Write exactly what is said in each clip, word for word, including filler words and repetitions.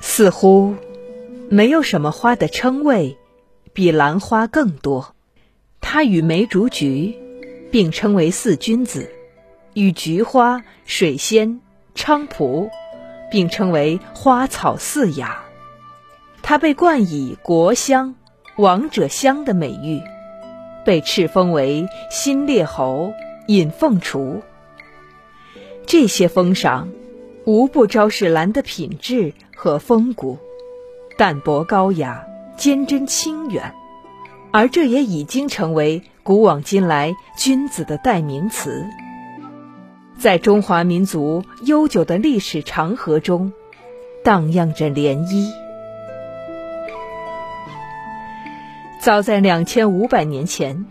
似乎没有什么花的称谓比兰花更多，它与梅竹菊并称为四君子，与菊花、水仙、菖蒲并称为花草四雅。它被冠以国香、王者香的美誉，被敕封为新列侯、引凤雏。这些封赏无不昭示兰的品质和风骨，淡泊高雅，坚贞清远，而这也已经成为古往今来君子的代名词。在中华民族悠久的历史长河中，荡漾着涟漪。早在两千五百年前，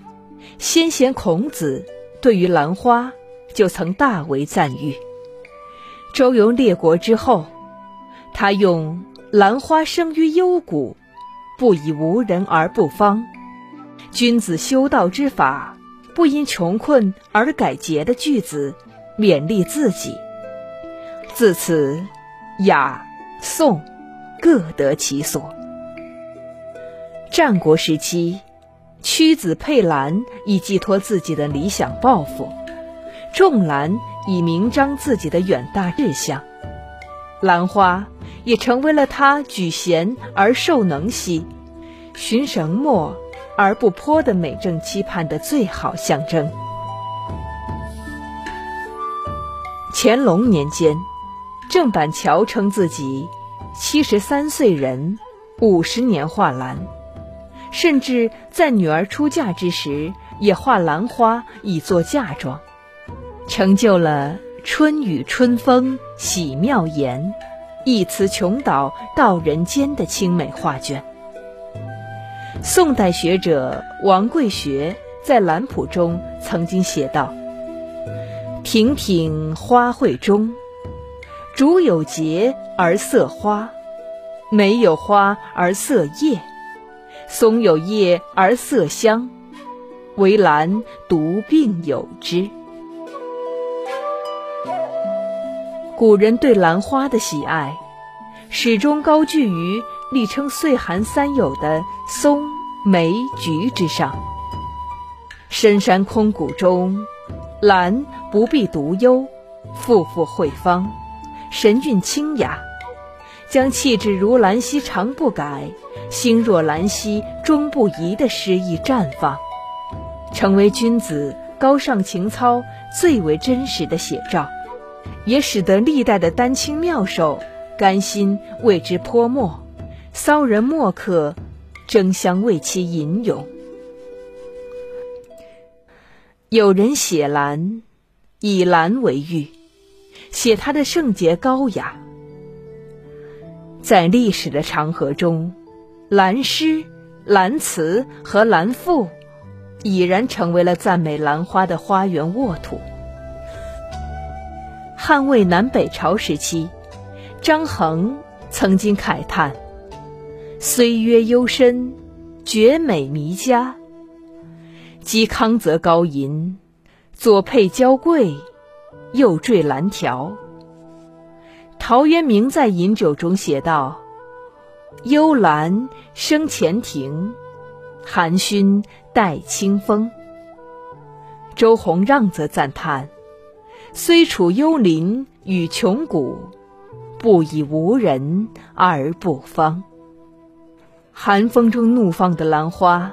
先贤孔子对于兰花就曾大为赞誉。周游列国之后，他用“兰花生于幽谷，不以无人而不芳”，君子修道之法，不因穷困而改节的句子勉励自己。自此，雅、颂各得其所。战国时期，屈子佩兰以寄托自己的理想抱负，种兰以明彰自己的远大志向。兰花也成为了他举贤而受能兮，循绳墨而不泼的美政期盼的最好象征。乾隆年间，郑板桥称自己七十三岁人，五十年画兰，甚至在女儿出嫁之时也画兰花以作嫁妆，成就了春雨春风喜妙言，一词穷导到人间的清美画卷。宋代学者王贵学在兰谱中曾经写道：亭亭花卉中，竹有节而色花，梅有花而色叶，松有叶而色香，唯兰独并有之。古人对兰花的喜爱，始终高居于力称岁寒三友的松、梅、菊之上。深山空谷中，兰不必独幽，馥馥惠芳，神韵清雅，将气质如兰兮长不改，心若兰兮终不移的诗意绽放，成为君子高尚情操最为真实的写照。也使得历代的丹青妙手甘心为之泼墨，骚人墨客争相为其吟咏。有人写兰，以兰为喻，写它的圣洁高雅。在历史的长河中，兰诗、兰词和兰赋已然成为了赞美兰花的花园沃土。汉魏南北朝时期，张衡曾经慨叹：虽约幽深，绝美弥佳。嵇康则高吟：左佩娇桂，右缀兰条。陶渊明在《饮酒》中写道：幽兰生前庭，含熏带清风。周弘让则赞叹：虽处幽林与穷谷，不以无人而不芳。寒风中怒放的兰花，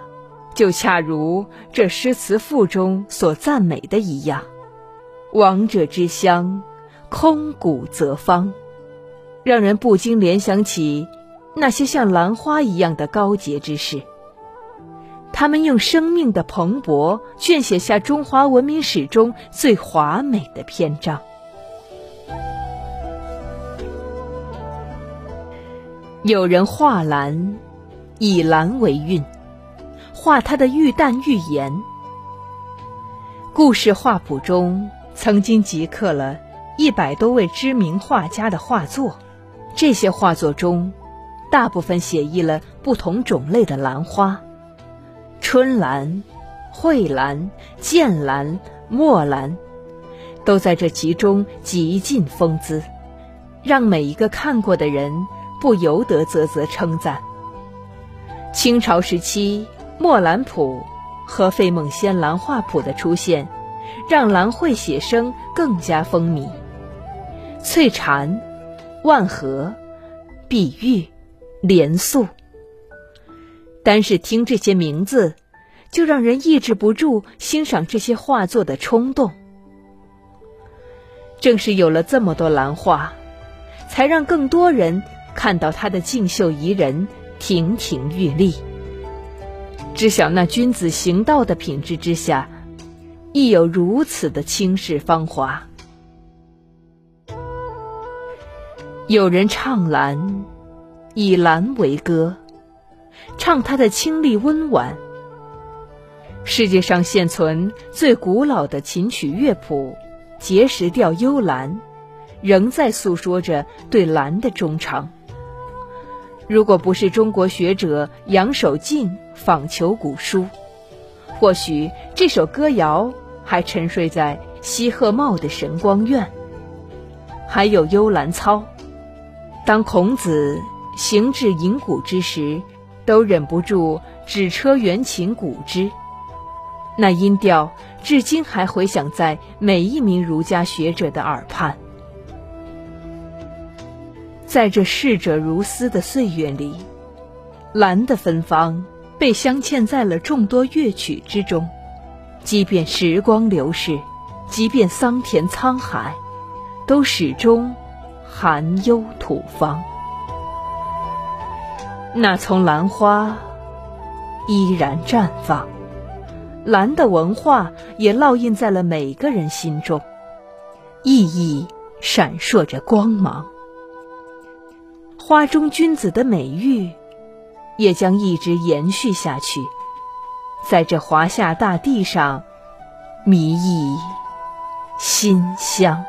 就恰如这诗词赋中所赞美的一样，王者之香，空谷则芳，让人不禁联想起那些像兰花一样的高洁之士。他们用生命的蓬勃卷写下中华文明史中最华美的篇章。有人画兰，以兰为韵，画它的欲淡欲言。故事画谱中曾经极刻了一百多位知名画家的画作。这些画作中，大部分写意了不同种类的兰花，春兰、蕙兰、剑兰、墨兰，都在这其中极尽风姿，让每一个看过的人不由得啧啧称赞。清朝时期，墨兰谱和费梦仙兰画谱的出现，让兰绘写生更加风靡。翠蟾、万荷、碧玉、莲素，单是听这些名字，就让人抑制不住欣赏这些画作的冲动。正是有了这么多兰画，才让更多人看到它的竞秀怡人，亭亭玉立。知晓那君子行道的品质之下，亦有如此的倾世芳华。有人唱兰，以兰为歌，唱它的清丽温婉。世界上现存最古老的琴曲乐谱《碣石调幽兰》，仍在诉说着对兰的衷肠。如果不是中国学者杨守敬访求古书，或许这首歌谣还沉睡在西鹤茂的神光院。还有《幽兰操》，当孔子行至吟古之时，都忍不住指车原琴古之，那音调至今还回响在每一名儒家学者的耳畔。在这逝者如斯的岁月里，兰的芬芳被镶嵌在了众多乐曲之中。即便时光流逝，即便桑田沧海，都始终含幽吐芳。那丛兰花依然绽放，兰的文化也烙印在了每个人心中，熠熠闪烁着光芒。花中君子的美誉也将一直延续下去，在这华夏大地上弥溢馨香。